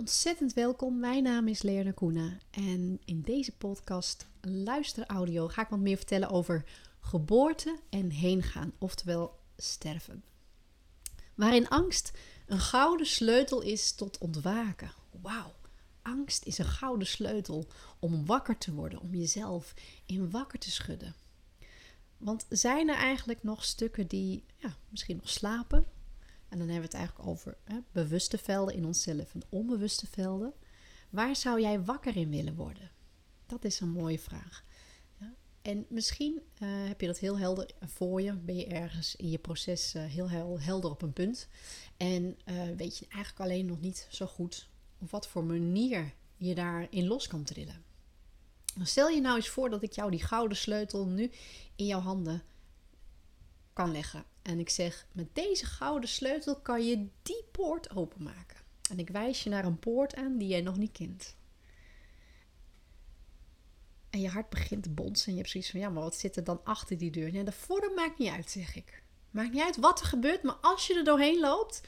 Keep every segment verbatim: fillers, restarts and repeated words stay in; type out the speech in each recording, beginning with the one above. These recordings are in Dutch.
Ontzettend welkom, mijn naam is Leonor en in deze podcast Luister Audio ga ik wat meer vertellen over geboorte en heengaan, oftewel sterven. Waarin angst een gouden sleutel is tot ontwaken. Wauw, angst is een gouden sleutel om wakker te worden, om jezelf in wakker te schudden. Want zijn er eigenlijk nog stukken die ja, misschien nog slapen? En dan hebben we het eigenlijk over hè, bewuste velden in onszelf en onbewuste velden. Waar zou jij wakker in willen worden? Dat is een mooie vraag. Ja. En misschien uh, heb je dat heel helder voor je. Ben je ergens in je proces uh, heel helder op een punt. En uh, weet je eigenlijk alleen nog niet zo goed op wat voor manier je daarin los kan trillen. Stel je nou eens voor dat ik jou die gouden sleutel nu in jouw handen kan leggen. En ik zeg, met deze gouden sleutel kan je die poort openmaken. En ik wijs je naar een poort aan die jij nog niet kent. En je hart begint te bonzen en je hebt zoiets van, ja, maar wat zit er dan achter die deur? Nee, de vorm maakt niet uit, zeg ik. Maakt niet uit wat er gebeurt, maar als je er doorheen loopt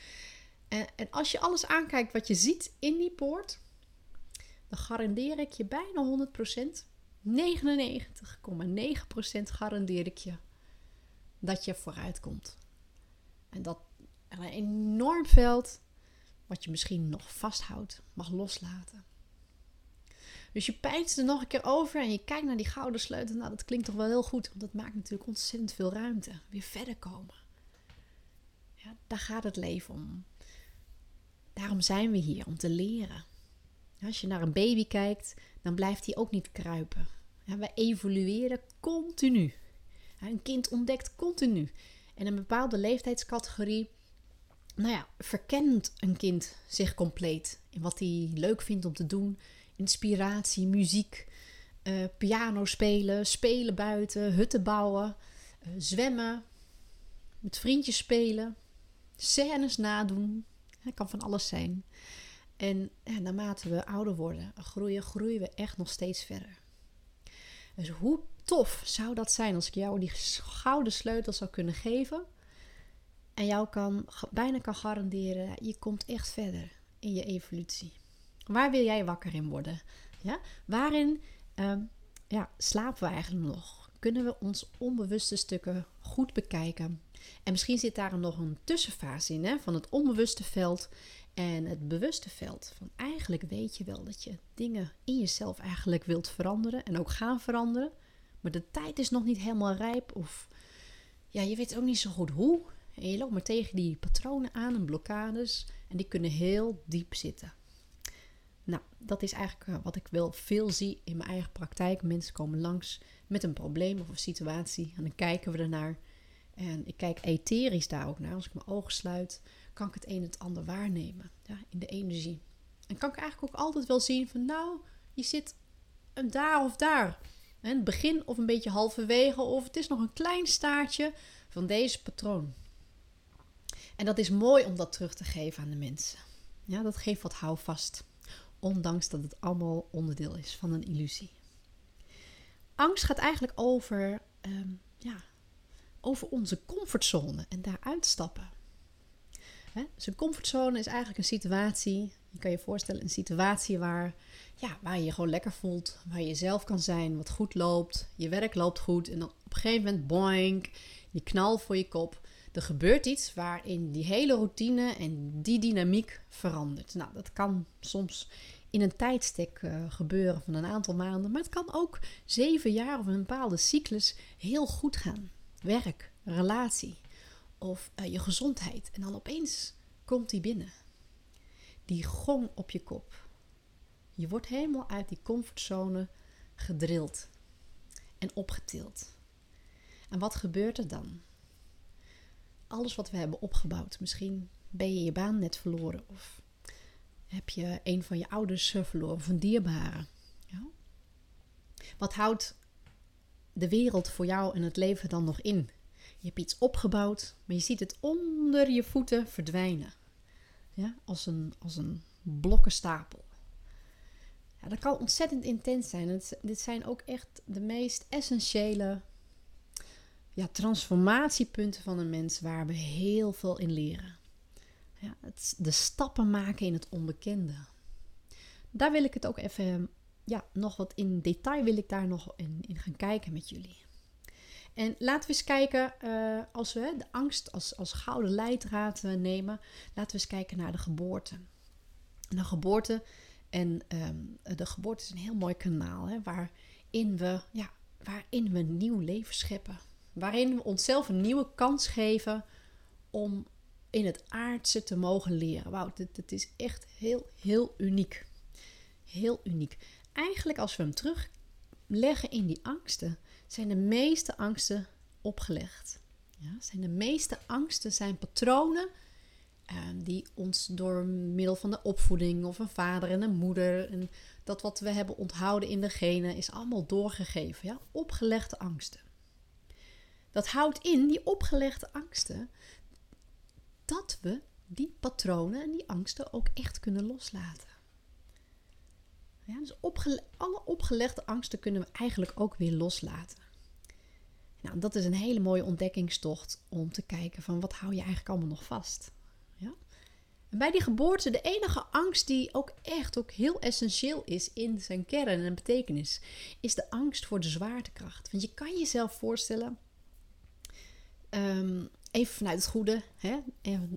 en, en als je alles aankijkt wat je ziet in die poort, dan garandeer ik je bijna honderd procent, negenennegentig komma negen procent garandeer ik je dat je vooruit komt. En dat een enorm veld wat je misschien nog vasthoudt, mag loslaten. Dus je peinst er nog een keer over en je kijkt naar die gouden sleutel. Nou, dat klinkt toch wel heel goed, want dat maakt natuurlijk ontzettend veel ruimte. Weer verder komen. Ja, daar gaat het leven om. Daarom zijn we hier, om te leren. Als je naar een baby kijkt, dan blijft hij ook niet kruipen. Ja, wij evolueren continu. Een kind ontdekt continu. En een bepaalde leeftijdscategorie, nou ja, verkent een kind zich compleet. In wat hij leuk vindt om te doen. Inspiratie, muziek, uh, piano spelen, spelen buiten, hutten bouwen, uh, zwemmen, met vriendjes spelen, scènes nadoen. Dat kan van alles zijn. En ja, naarmate we ouder worden, groeien, groeien we echt nog steeds verder. Dus hoe tof zou dat zijn als ik jou die gouden sleutel zou kunnen geven. En jou kan, bijna kan garanderen, je komt echt verder in je evolutie. Waar wil jij wakker in worden? Ja? Waarin um, ja, slapen we eigenlijk nog? Kunnen we ons onbewuste stukken goed bekijken? En misschien zit daar nog een tussenfase in, hè, van het onbewuste veld en het bewuste veld. Van eigenlijk weet je wel dat je dingen in jezelf eigenlijk wilt veranderen en ook gaan veranderen. Maar de tijd is nog niet helemaal rijp of ja, je weet ook niet zo goed hoe. En je loopt maar tegen die patronen aan en blokkades en die kunnen heel diep zitten. Nou, dat is eigenlijk wat ik wel veel zie in mijn eigen praktijk. Mensen komen langs met een probleem of een situatie en dan kijken we ernaar. En ik kijk etherisch daar ook naar. Als ik mijn ogen sluit, kan ik het een en het ander waarnemen. Ja, in de energie. En kan ik eigenlijk ook altijd wel zien van nou, je zit daar of daar. En het begin of een beetje halverwege of het is nog een klein staartje van deze patroon. En dat is mooi om dat terug te geven aan de mensen. Ja, dat geeft wat houvast. Ondanks dat het allemaal onderdeel is van een illusie. Angst gaat eigenlijk over, um, ja, over onze comfortzone en daaruit stappen. Hè? Dus een comfortzone is eigenlijk een situatie, je kan je voorstellen, een situatie waar, ja, waar je je gewoon lekker voelt, waar je jezelf kan zijn, wat goed loopt, je werk loopt goed en dan op een gegeven moment boink, je knal voor je kop. Er gebeurt iets waarin die hele routine en die dynamiek verandert. Nou, dat kan soms in een tijdstek uh, gebeuren van een aantal maanden, maar het kan ook zeven jaar of een bepaalde cyclus heel goed gaan. Werk, relatie of uh, je gezondheid. En dan opeens komt die binnen. Die gong op je kop. Je wordt helemaal uit die comfortzone gedrild en opgetild. En wat gebeurt er dan? Alles wat we hebben opgebouwd. Misschien ben je je baan net verloren. Of heb je een van je ouders verloren. Of een dierbare. Ja? Wat houdt de wereld voor jou en het leven dan nog in? Je hebt iets opgebouwd. Maar je ziet het onder je voeten verdwijnen. Ja? Als een, als een blokkenstapel. Ja, dat kan ontzettend intens zijn. Het, dit zijn ook echt de meest essentiële Ja, transformatiepunten van een mens waar we heel veel in leren. Ja, het, de stappen maken in het onbekende. Daar wil ik het ook even, ja, nog wat in detail wil ik daar nog in, in gaan kijken met jullie. En laten we eens kijken, uh, als we de angst als, als gouden leidraad nemen, laten we eens kijken naar de geboorte. De geboorte, en um, de geboorte is een heel mooi kanaal, hè, waarin we, ja, waarin we een nieuw leven scheppen. Waarin we onszelf een nieuwe kans geven om in het aardse te mogen leren. Wauw, dit, dit is echt heel, heel uniek. Heel uniek. Eigenlijk als we hem terugleggen in die angsten, zijn de meeste angsten opgelegd. Ja, zijn de meeste angsten zijn patronen eh, die ons door middel van de opvoeding of een vader en een moeder, en dat wat we hebben onthouden in de genen, is allemaal doorgegeven. Ja? Opgelegde angsten. Dat houdt in, die opgelegde angsten, dat we die patronen en die angsten ook echt kunnen loslaten. Ja, dus opgele- alle opgelegde angsten kunnen we eigenlijk ook weer loslaten. Nou, dat is een hele mooie ontdekkingstocht om te kijken van wat hou je eigenlijk allemaal nog vast. Ja? En bij die geboorte, de enige angst die ook echt ook heel essentieel is in zijn kern en betekenis, is de angst voor de zwaartekracht. Want je kan jezelf voorstellen, um, even vanuit het goede, hè,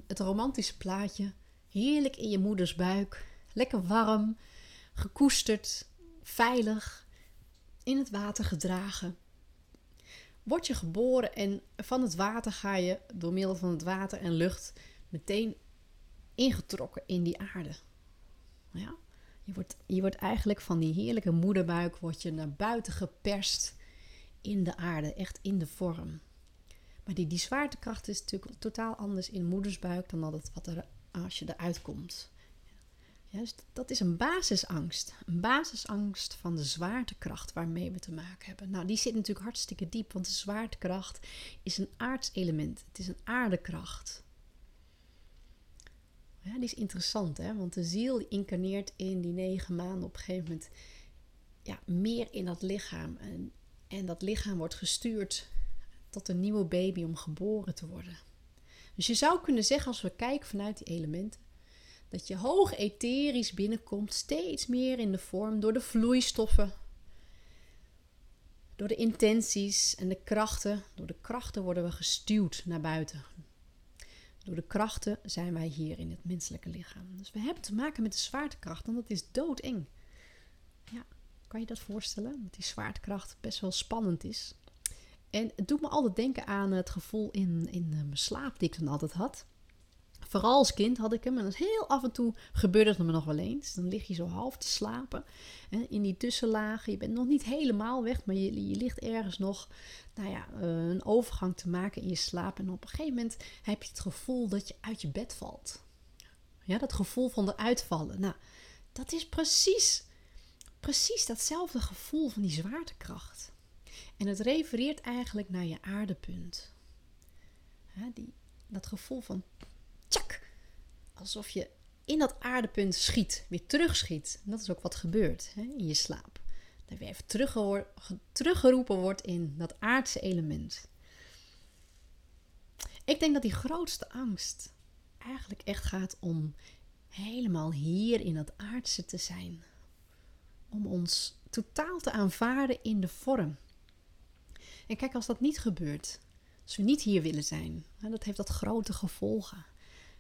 het romantische plaatje, heerlijk in je moeders buik, lekker warm, gekoesterd, veilig, in het water gedragen. Word je geboren en van het water ga je door middel van het water en lucht meteen ingetrokken in die aarde. Ja? Je wordt, je wordt eigenlijk van die heerlijke moederbuik word je naar buiten geperst in de aarde, echt in de vorm. Maar die, die zwaartekracht is natuurlijk totaal anders in moedersbuik dan dat wat er, als je eruit komt. Ja, dus dat is een basisangst. Een basisangst van de zwaartekracht waarmee we te maken hebben. Nou, die zit natuurlijk hartstikke diep, want de zwaartekracht is een aards element. Het is een aardekracht. Ja, die is interessant, hè? Want de ziel die incarneert in die negen maanden op een gegeven moment, ja, meer in dat lichaam. En, en dat lichaam wordt gestuurd tot een nieuwe baby om geboren te worden. Dus je zou kunnen zeggen, als we kijken vanuit die elementen, dat je hoog etherisch binnenkomt, steeds meer in de vorm door de vloeistoffen, door de intenties en de krachten. Door de krachten worden we gestuwd naar buiten. Door de krachten zijn wij hier in het menselijke lichaam. Dus we hebben te maken met de zwaartekracht, want dat is doodeng. Ja, kan je dat voorstellen? Dat die zwaartekracht best wel spannend is. En het doet me altijd denken aan het gevoel in, in mijn slaap die ik dan altijd had. Vooral als kind had ik hem. En heel af en toe gebeurde het me nog wel eens. Dan lig je zo half te slapen. Hè, in die tussenlagen. Je bent nog niet helemaal weg. Maar je, je ligt ergens nog, nou ja, een overgang te maken in je slaap. En op een gegeven moment heb je het gevoel dat je uit je bed valt. Ja, dat gevoel van eruit vallen. Nou, dat is precies, precies datzelfde gevoel van die zwaartekracht. En het refereert eigenlijk naar je aardepunt. Ja, die, dat gevoel van... Tjak, alsof je in dat aardepunt schiet, weer terugschiet. En dat is ook wat gebeurt, hè, in je slaap. Dat je even teruggehoor, teruggeroepen wordt in dat aardse element. Ik denk dat die grootste angst eigenlijk echt gaat om helemaal hier in dat aardse te zijn. Om ons totaal te aanvaarden in de vorm. En kijk, als dat niet gebeurt, als we niet hier willen zijn, hè, dat heeft dat grote gevolgen.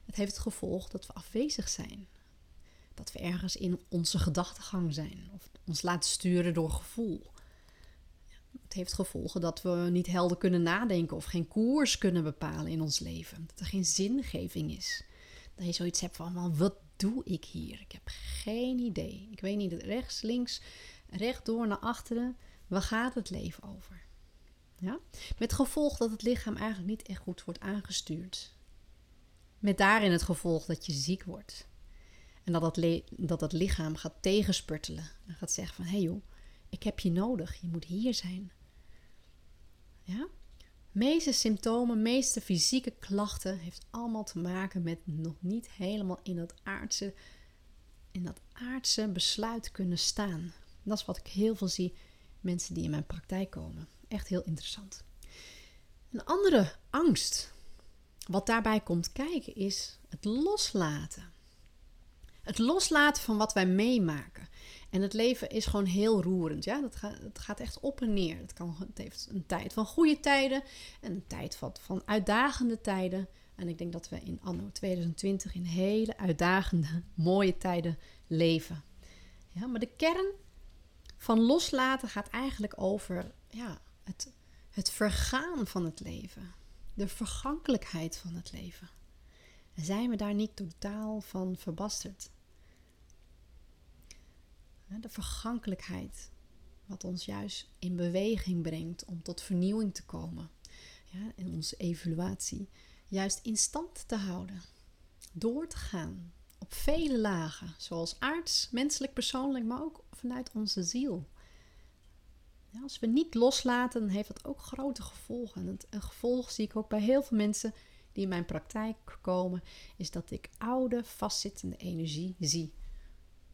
Het heeft het gevolg dat we afwezig zijn. Dat we ergens in onze gedachtegang zijn. Of ons laten sturen door gevoel. Het heeft gevolgen dat we niet helder kunnen nadenken. Of geen koers kunnen bepalen in ons leven. Dat er geen zingeving is. Dat je zoiets hebt van, wat doe ik hier? Ik heb geen idee. Ik weet niet, rechts, links, rechtdoor, naar achteren. Waar gaat het leven over? Ja? Met gevolg dat het lichaam eigenlijk niet echt goed wordt aangestuurd. Met daarin het gevolg dat je ziek wordt. En dat dat, le- dat, dat lichaam gaat tegenspurtelen. En gaat zeggen van, hé hey joh, ik heb je nodig. Je moet hier zijn. Ja? Meeste symptomen, meeste fysieke klachten heeft allemaal te maken met nog niet helemaal in dat aardse, in dat aardse besluit kunnen staan. En dat is wat ik heel veel zie. Mensen die in mijn praktijk komen. Echt heel interessant. Een andere angst. Wat daarbij komt kijken is het loslaten. Het loslaten van wat wij meemaken. En het leven is gewoon heel roerend. Ja? Dat gaat, dat gaat echt op en neer. Het, kan, het heeft een tijd van goede tijden en een tijd van, van uitdagende tijden. En ik denk dat we in anno twintig twintig in hele uitdagende, mooie tijden leven. Ja, maar de kern van loslaten gaat eigenlijk over ja, het, het vergaan van het leven. De vergankelijkheid van het leven. En zijn we daar niet totaal van verbasterd? De vergankelijkheid, wat ons juist in beweging brengt om tot vernieuwing te komen. Ja, en onze evaluatie juist in stand te houden. Door te gaan op vele lagen, zoals aards, menselijk, persoonlijk, maar ook vanuit onze ziel. Ja, als we niet loslaten, dan heeft dat ook grote gevolgen. En het, een gevolg zie ik ook bij heel veel mensen die in mijn praktijk komen, is dat ik oude, vastzittende energie zie.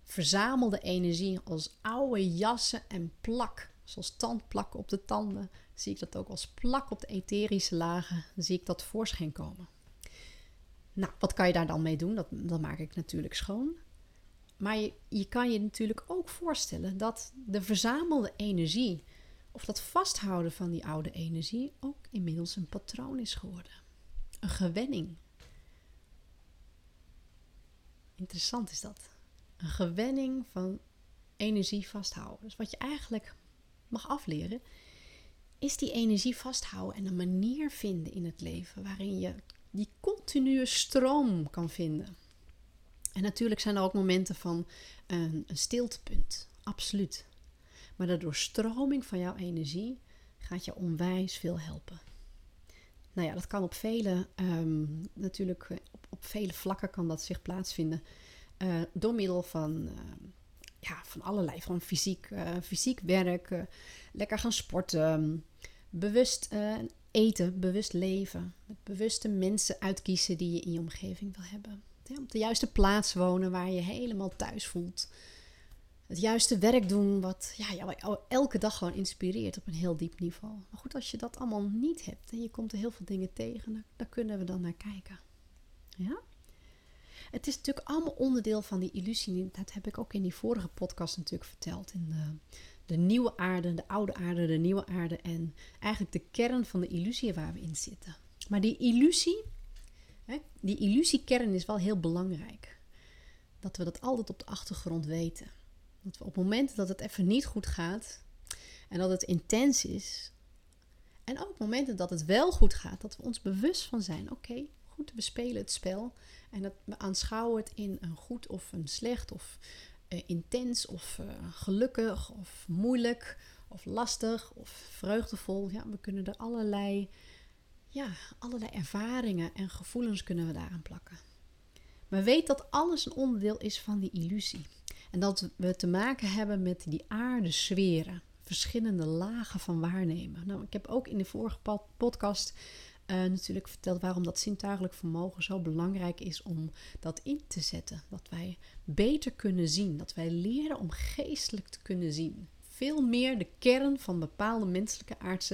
Verzamelde energie als oude jassen en plak. Zoals tandplakken op de tanden. Zie ik dat ook als plak op de etherische lagen. Zie ik dat tevoorschijn komen. Nou, wat kan je daar dan mee doen? Dat, dat maak ik natuurlijk schoon. Maar je, je kan je natuurlijk ook voorstellen dat de verzamelde energie, of dat vasthouden van die oude energie, ook inmiddels een patroon is geworden. Een gewenning. Interessant is dat. Een gewenning van energie vasthouden. Dus wat je eigenlijk mag afleren, is die energie vasthouden en een manier vinden in het leven waarin je die continue stroom kan vinden. En natuurlijk zijn er ook momenten van een, een stiltepunt, absoluut. Maar de doorstroming van jouw energie gaat je onwijs veel helpen. Nou ja, dat kan op vele, um, natuurlijk op, op vele vlakken kan dat zich plaatsvinden. Uh, door middel van, uh, ja, van allerlei, van fysiek, uh, fysiek werk, uh, lekker gaan sporten, bewust uh, eten, bewust leven. Met bewuste mensen uitkiezen die je in je omgeving wil hebben. Ja, op de juiste plaats wonen waar je, je helemaal thuis voelt. Het juiste werk doen wat ja, jou elke dag gewoon inspireert op een heel diep niveau. Maar goed, als je dat allemaal niet hebt en je komt er heel veel dingen tegen, dan, daar kunnen we dan naar kijken. Ja? Het is natuurlijk allemaal onderdeel van die illusie. Dat heb ik ook in die vorige podcast natuurlijk verteld. In de, de nieuwe aarde, de oude aarde, de nieuwe aarde. En eigenlijk de kern van de illusie waar we in zitten. Maar die illusie, hè, die illusiekern is wel heel belangrijk. Dat we dat altijd op de achtergrond weten. Dat we op momenten dat het even niet goed gaat. En dat het intens is. En ook momenten dat het wel goed gaat. Dat we ons bewust van zijn. Oké. Okay, we spelen het spel en dat we aanschouwen het in een goed of een slecht of uh, intens of uh, gelukkig of moeilijk of lastig of vreugdevol. Ja, we kunnen er allerlei, ja, allerlei ervaringen en gevoelens kunnen we daaraan plakken. Maar weet dat alles een onderdeel is van die illusie. En dat we te maken hebben met die aardesferen, verschillende lagen van waarnemen. Nou, ik heb ook in de vorige podcast Uh, natuurlijk verteld waarom dat zintuigelijk vermogen zo belangrijk is om dat in te zetten. Dat wij beter kunnen zien. Dat wij leren om geestelijk te kunnen zien. Veel meer de kern van bepaalde menselijke aardse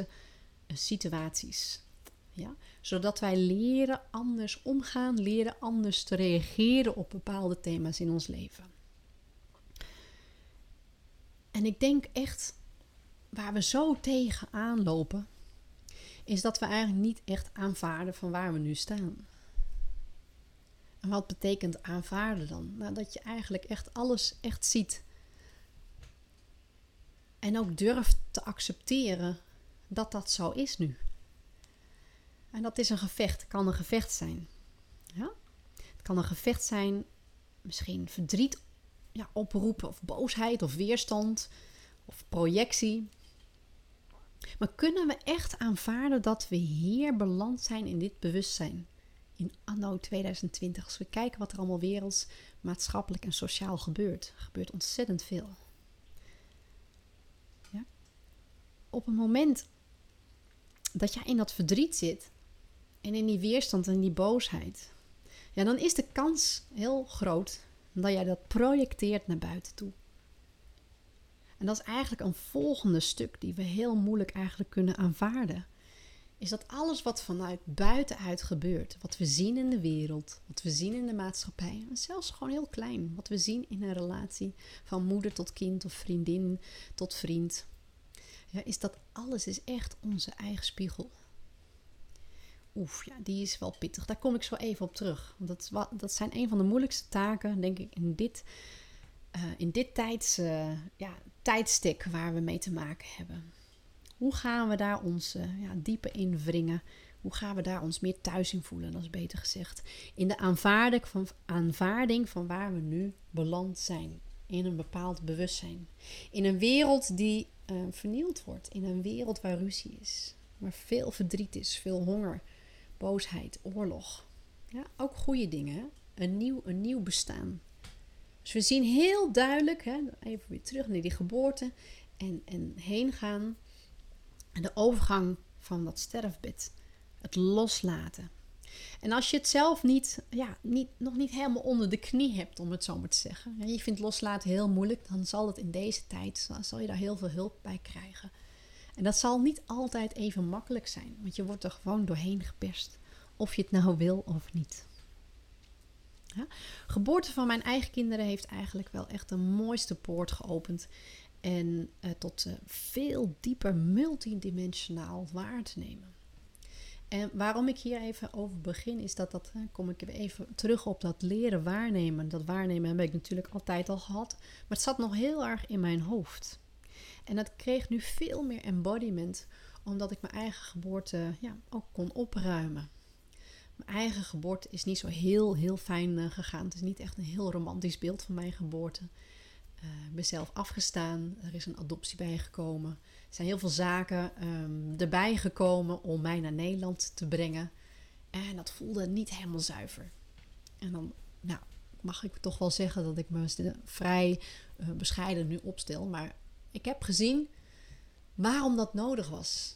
uh, situaties. Ja? Zodat wij leren anders omgaan. Leren anders te reageren op bepaalde thema's in ons leven. En ik denk echt waar we zo tegenaan lopen, is dat we eigenlijk niet echt aanvaarden van waar we nu staan. En wat betekent aanvaarden dan? Nou, dat je eigenlijk echt alles echt ziet. En ook durft te accepteren dat dat zo is nu. En dat is een gevecht. Het kan een gevecht zijn. Ja? Het kan een gevecht zijn, misschien verdriet ja, oproepen, of boosheid, of weerstand, of projectie. Maar kunnen we echt aanvaarden dat we hier beland zijn in dit bewustzijn? In anno twintig twintig. Als we kijken wat er allemaal werelds, maatschappelijk en sociaal gebeurt. Er gebeurt ontzettend veel. Ja? Op het moment dat jij in dat verdriet zit. En in die weerstand en die boosheid. Ja, dan is de kans heel groot dat jij dat projecteert naar buiten toe. En dat is eigenlijk een volgende stuk die we heel moeilijk eigenlijk kunnen aanvaarden. is dat alles wat vanuit buitenuit gebeurt, wat we zien in de wereld, wat we zien in de maatschappij, en zelfs gewoon heel klein, wat we zien in een relatie van moeder tot kind of vriendin tot vriend, ja, is dat alles is echt onze eigen spiegel. Oef, ja, die is wel pittig. Daar kom ik zo even op terug. Want dat, dat zijn een van de moeilijkste taken, denk ik, in dit, uh, in dit tijds, uh, ja, tijdstik waar we mee te maken hebben. Hoe gaan we daar ons uh, ja, dieper in wringen? Hoe gaan we daar ons meer thuis in voelen? Dat is beter gezegd. In de aanvaarding van, aanvaarding van waar we nu beland zijn. In een bepaald bewustzijn. In een wereld die uh, vernield wordt. In een wereld waar ruzie is. Waar veel verdriet is. Veel honger. Boosheid. Oorlog. Ja, ook goede dingen. Hè? Een nieuw, een nieuw bestaan. Dus we zien heel duidelijk. Hè, even weer terug naar die geboorte. En, en heen gaan. En de overgang van dat sterfbed. Het loslaten. En als je het zelf niet, ja, niet, nog niet helemaal onder de knie hebt, om het zo maar te zeggen. En je vindt loslaten heel moeilijk. Dan zal het in deze tijd, zal je daar heel veel hulp bij krijgen. En dat zal niet altijd even makkelijk zijn. Want je wordt er gewoon doorheen geperst. Of je het nou wil of niet. Ja? Geboorte van mijn eigen kinderen heeft eigenlijk wel echt de mooiste poort geopend. En uh, tot uh, veel dieper multidimensionaal waar te nemen. En waarom ik hier even over begin is dat, dat kom ik even terug op dat leren waarnemen. Dat waarnemen heb ik natuurlijk altijd al gehad. Maar het zat nog heel erg in mijn hoofd. En dat kreeg nu veel meer embodiment. Omdat ik mijn eigen geboorte ja, ook kon opruimen. Mijn eigen geboorte is niet zo heel, heel fijn gegaan. Het is niet echt een heel romantisch beeld van mijn geboorte. Uh, ik ben zelf afgestaan. Er is een adoptie bijgekomen. Er zijn heel veel zaken um, erbij gekomen om mij naar Nederland te brengen. En dat voelde niet helemaal zuiver. En dan nou, mag ik toch wel zeggen dat ik me vrij uh, bescheiden nu opstel. Maar ik heb gezien waarom dat nodig was.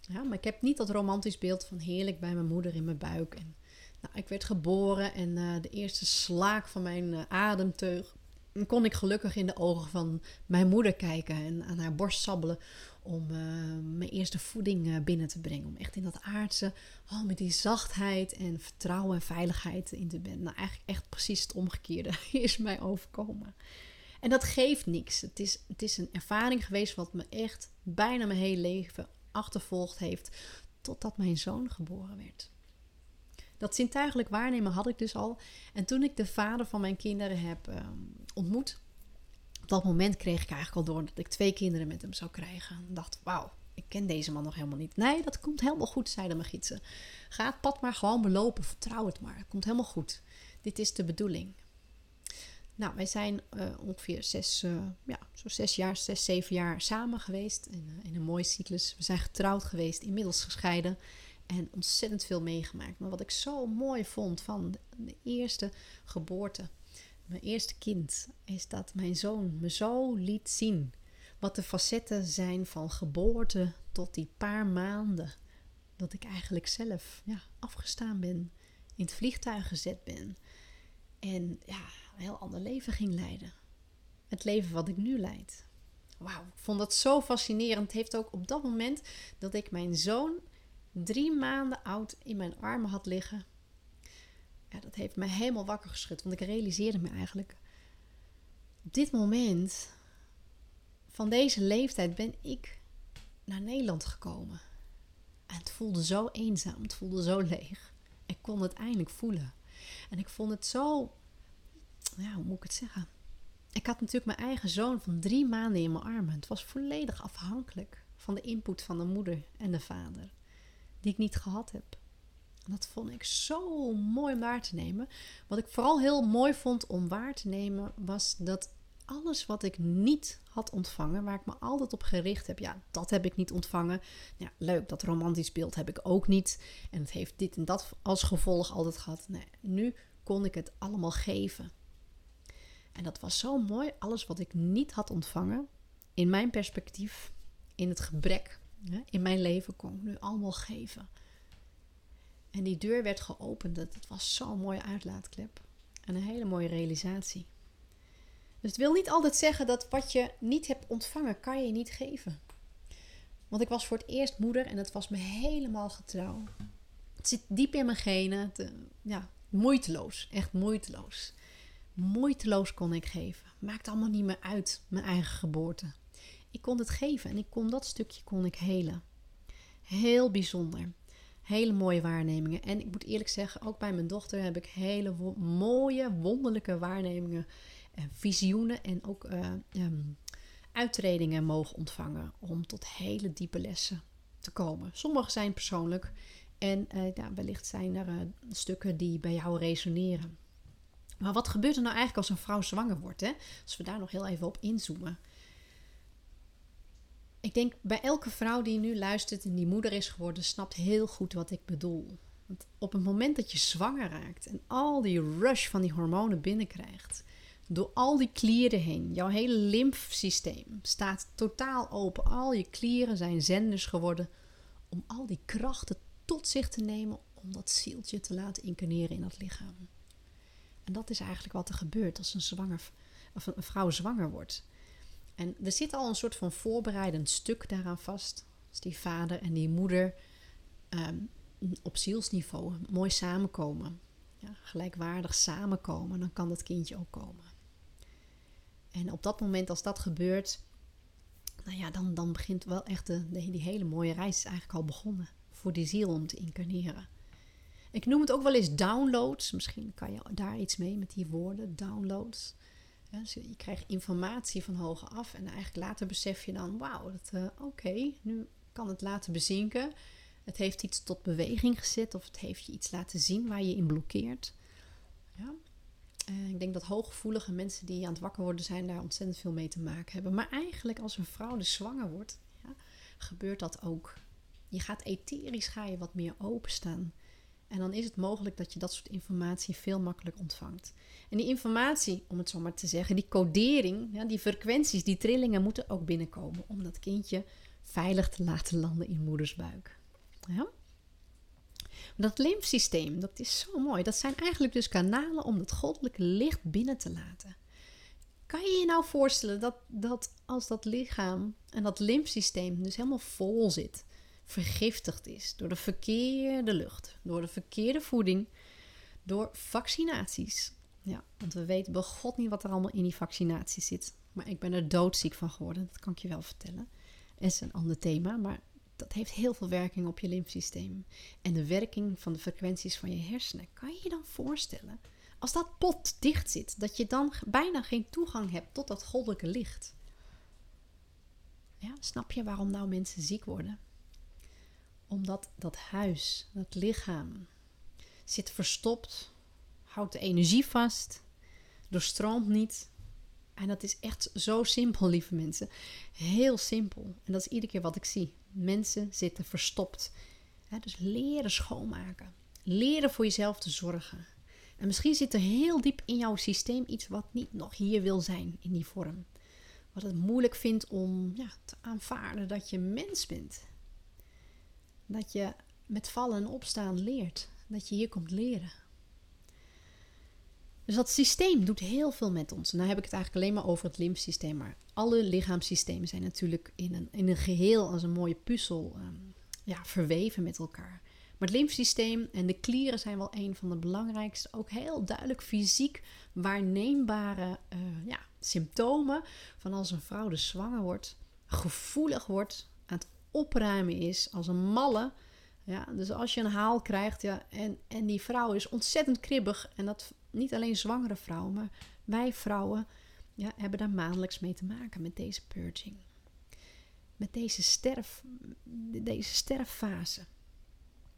Ja, maar ik heb niet dat romantisch beeld van heerlijk bij mijn moeder in mijn buik. En, nou, ik werd geboren en uh, de eerste slaak van mijn uh, ademteug. En kon ik gelukkig in de ogen van mijn moeder kijken en aan haar borst sabbelen om uh, mijn eerste voeding uh, binnen te brengen. Om echt in dat aardse, oh, met die zachtheid en vertrouwen en veiligheid in te brengen. Nou, eigenlijk echt precies het omgekeerde is mij overkomen. En dat geeft niks. Het is, het is een ervaring geweest wat me echt bijna mijn hele leven achtervolgd heeft totdat mijn zoon geboren werd. Dat zintuigelijk waarnemen had ik dus al. En toen ik de vader van mijn kinderen heb um, ontmoet. Op dat moment kreeg ik eigenlijk al door dat ik twee kinderen met hem zou krijgen. En dacht, wauw, ik ken deze man nog helemaal niet. Nee, dat komt helemaal goed, zeiden mijn gidsen. Ga het pad maar gewoon belopen. Vertrouw het maar. Het komt helemaal goed. Dit is de bedoeling. Nou, wij zijn uh, ongeveer zes, uh, ja, zo zes jaar, zes, zeven jaar samen geweest. In, uh, in een mooie cyclus. We zijn getrouwd geweest, inmiddels gescheiden. En ontzettend veel meegemaakt. Maar wat ik zo mooi vond van de eerste geboorte. Mijn eerste kind. Is dat mijn zoon me zo liet zien. Wat de facetten zijn van geboorte tot die paar maanden. Dat ik eigenlijk zelf ja, afgestaan ben. In het vliegtuig gezet ben. En ja, een heel ander leven ging leiden. Het leven wat ik nu leid. Wauw, ik vond dat zo fascinerend. Het heeft ook op dat moment dat ik mijn zoon... Drie maanden oud in mijn armen had liggen. Ja, dat heeft mij helemaal wakker geschud. Want ik realiseerde me eigenlijk. Op dit moment. Van deze leeftijd ben ik naar Nederland gekomen. En het voelde zo eenzaam. Het voelde zo leeg. Ik kon het eindelijk voelen. En ik vond het zo. Ja, hoe moet ik het zeggen? Ik had natuurlijk mijn eigen zoon van drie maanden in mijn armen. Het was volledig afhankelijk van de input van de moeder en de vader. Die ik niet gehad heb. En dat vond ik zo mooi om waar te nemen. Wat ik vooral heel mooi vond om waar te nemen. Was dat alles wat ik niet had ontvangen. Waar ik me altijd op gericht heb. Ja, dat heb ik niet ontvangen. Ja, leuk, dat romantisch beeld heb ik ook niet. En het heeft dit en dat als gevolg altijd gehad. Nee, nu kon ik het allemaal geven. En dat was zo mooi. Alles wat ik niet had ontvangen. In mijn perspectief. In het gebrek. In mijn leven kon ik nu allemaal geven. En die deur werd geopend. Dat was zo'n mooie uitlaatklep. En een hele mooie realisatie. Dus het wil niet altijd zeggen dat wat je niet hebt ontvangen, kan je niet geven. Want ik was voor het eerst moeder en het was me helemaal getrouw. Het zit diep in mijn genen. Te, ja, moeiteloos. Echt moeiteloos. Moeiteloos kon ik geven. Maakt allemaal niet meer uit, mijn eigen geboorte. Ik kon het geven en ik kon dat stukje kon ik helen. Heel bijzonder. Hele mooie waarnemingen. En ik moet eerlijk zeggen, ook bij mijn dochter heb ik hele wo- mooie, wonderlijke waarnemingen. En visioenen en ook uh, um, uitredingen mogen ontvangen. Om tot hele diepe lessen te komen. Sommige zijn persoonlijk. En uh, ja, wellicht zijn er uh, stukken die bij jou resoneren. Maar wat gebeurt er nou eigenlijk als een vrouw zwanger wordt? Hè? Als we daar nog heel even op inzoomen. Ik denk bij elke vrouw die nu luistert en die moeder is geworden, snapt heel goed wat ik bedoel. Want op het moment dat je zwanger raakt en al die rush van die hormonen binnenkrijgt, door al die klieren heen, jouw hele lymfsysteem staat totaal open. Al je klieren zijn zenders geworden om al die krachten tot zich te nemen om dat zieltje te laten incarneren in dat lichaam. En dat is eigenlijk wat er gebeurt als een, zwanger, of een vrouw zwanger wordt. En er zit al een soort van voorbereidend stuk daaraan vast. Als die vader en die moeder um, op zielsniveau mooi samenkomen. Ja, gelijkwaardig samenkomen. Dan kan dat kindje ook komen. En op dat moment als dat gebeurt. Nou ja, dan, dan begint wel echt de, de, die hele mooie reis is eigenlijk al begonnen. Voor die ziel om te incarneren. Ik noem het ook wel eens downloads. Misschien kan je daar iets mee met die woorden. Downloads. Ja, dus je krijgt informatie van hoog af en eigenlijk later besef je dan, wauw, uh, oké, okay, nu kan het laten bezinken. Het heeft iets tot beweging gezet of het heeft je iets laten zien waar je in blokkeert. Ja. Uh, ik denk dat hooggevoelige mensen die aan het wakker worden zijn daar ontzettend veel mee te maken hebben. Maar eigenlijk als een vrouw dus zwanger wordt, ja, gebeurt dat ook. Je gaat etherisch ga je wat meer openstaan. En dan is het mogelijk dat je dat soort informatie veel makkelijker ontvangt. En die informatie, om het zo maar te zeggen, die codering, ja, die frequenties, die trillingen moeten ook binnenkomen. Om dat kindje veilig te laten landen in moeders buik. Ja? Dat lymfsysteem, dat is zo mooi. Dat zijn eigenlijk dus kanalen om dat goddelijke licht binnen te laten. Kan je je nou voorstellen dat, dat als dat lichaam en dat lymfsysteem dus helemaal vol zit, vergiftigd is door de verkeerde lucht, door de verkeerde voeding, door vaccinaties. Ja, want we weten bij God niet wat er allemaal in die vaccinaties zit. Maar ik ben er doodziek van geworden, dat kan ik je wel vertellen. Dat is een ander thema, maar dat heeft heel veel werking op je lymfsysteem. En de werking van de frequenties van je hersenen. Kan je je dan voorstellen, als dat pot dicht zit, dat je dan bijna geen toegang hebt tot dat goddelijke licht? Ja, snap je waarom nou mensen ziek worden? Omdat dat huis, dat lichaam, zit verstopt, houdt de energie vast, doorstroomt niet. En dat is echt zo simpel, lieve mensen. Heel simpel. En dat is iedere keer wat ik zie. Mensen zitten verstopt. Ja, dus leren schoonmaken. Leren voor jezelf te zorgen. En misschien zit er heel diep in jouw systeem iets wat niet nog hier wil zijn in die vorm. Wat het moeilijk vindt om ja, te aanvaarden dat je mens bent. Dat je met vallen en opstaan leert. Dat je hier komt leren. Dus dat systeem doet heel veel met ons. Nou heb ik het eigenlijk alleen maar over het lymfsysteem. Maar alle lichaamssystemen zijn natuurlijk in een, in een geheel als een mooie puzzel um, ja, verweven met elkaar. Maar het lymfsysteem en de klieren zijn wel een van de belangrijkste. Ook heel duidelijk fysiek waarneembare uh, ja, symptomen. Van als een vrouw dus zwanger wordt. Gevoelig wordt aan het opruimen is als een malle. Ja, dus als je een haal krijgt ja, en, en die vrouw is ontzettend kribbig. En dat niet alleen zwangere vrouwen, maar wij vrouwen ja, hebben daar maandelijks mee te maken met deze purging. Met deze, sterf, deze sterffase.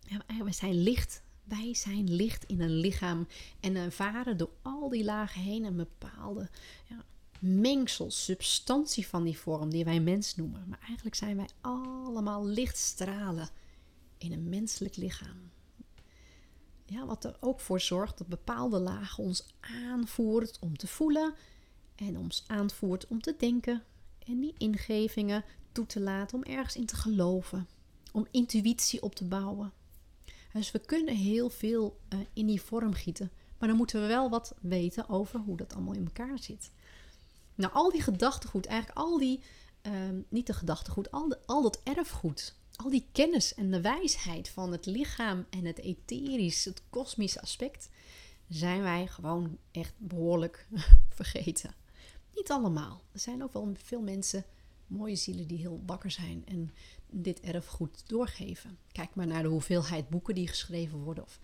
Ja, wij zijn licht. Wij zijn licht in een lichaam en ervaren door al die lagen heen een bepaalde ja, mengsel, substantie van die vorm die wij mens noemen. Maar eigenlijk zijn wij allemaal lichtstralen in een menselijk lichaam. Ja, wat er ook voor zorgt dat bepaalde lagen ons aanvoert om te voelen en ons aanvoert om te denken. En die ingevingen toe te laten om ergens in te geloven. Om intuïtie op te bouwen. Dus we kunnen heel veel uh, in die vorm gieten. Maar dan moeten we wel wat weten over hoe dat allemaal in elkaar zit. Nou, al die gedachtegoed, eigenlijk al die um, niet de gedachtegoed, al, de, al dat erfgoed, al die kennis en de wijsheid van het lichaam en het etherisch, het kosmische aspect, zijn wij gewoon echt behoorlijk vergeten. Niet allemaal. Er zijn ook wel veel mensen, mooie zielen die heel wakker zijn en dit erfgoed doorgeven. Kijk maar naar de hoeveelheid boeken die geschreven worden. Of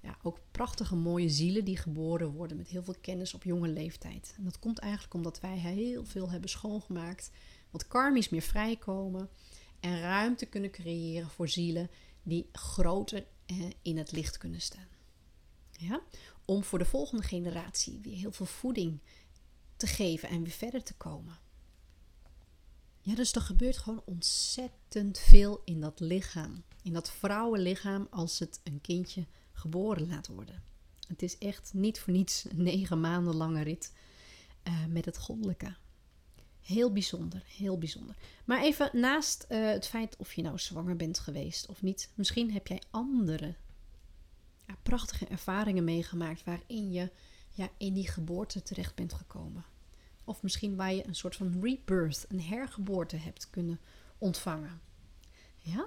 ja, ook prachtige mooie zielen die geboren worden met heel veel kennis op jonge leeftijd. En dat komt eigenlijk omdat wij heel veel hebben schoongemaakt. Wat karmisch meer vrijkomen. En ruimte kunnen creëren voor zielen die groter in het licht kunnen staan. Ja? Om voor de volgende generatie weer heel veel voeding te geven en weer verder te komen. Ja, dus er gebeurt gewoon ontzettend veel in dat lichaam. In dat vrouwenlichaam als het een kindje geboren laat worden. Het is echt niet voor niets een negen maanden lange rit uh, met het goddelijke. Heel bijzonder, heel bijzonder. Maar even naast uh, het feit of je nou zwanger bent geweest of niet. Misschien heb jij andere ja, prachtige ervaringen meegemaakt waarin je ja, in die geboorte terecht bent gekomen. Of misschien waar je een soort van rebirth, een hergeboorte hebt kunnen ontvangen. Ja?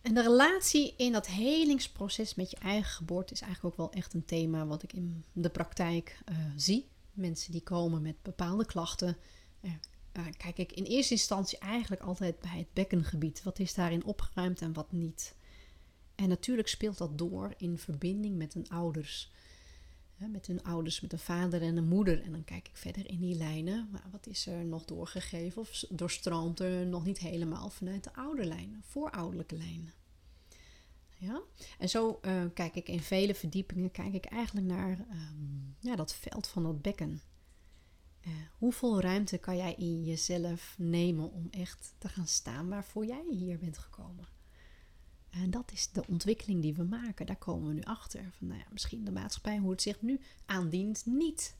En de relatie in dat helingsproces met je eigen geboorte is eigenlijk ook wel echt een thema wat ik in de praktijk uh, zie. Mensen die komen met bepaalde klachten. Uh, uh, kijk ik in eerste instantie eigenlijk altijd bij het bekkengebied. Wat is daarin opgeruimd en wat niet? En natuurlijk speelt dat door in verbinding met hun ouders. Met hun ouders, met een vader en een moeder. En dan kijk ik verder in die lijnen. Maar wat is er nog doorgegeven? Of doorstroomt er nog niet helemaal vanuit de ouderlijnen, voorouderlijke lijnen. Ja? En zo uh, kijk ik in vele verdiepingen kijk ik eigenlijk naar um, ja, dat veld van dat bekken. Uh, hoeveel ruimte kan jij in jezelf nemen om echt te gaan staan waarvoor jij hier bent gekomen? En dat is de ontwikkeling die we maken. Daar komen we nu achter. Van, nou ja, misschien de maatschappij, hoe het zich nu aandient, niet.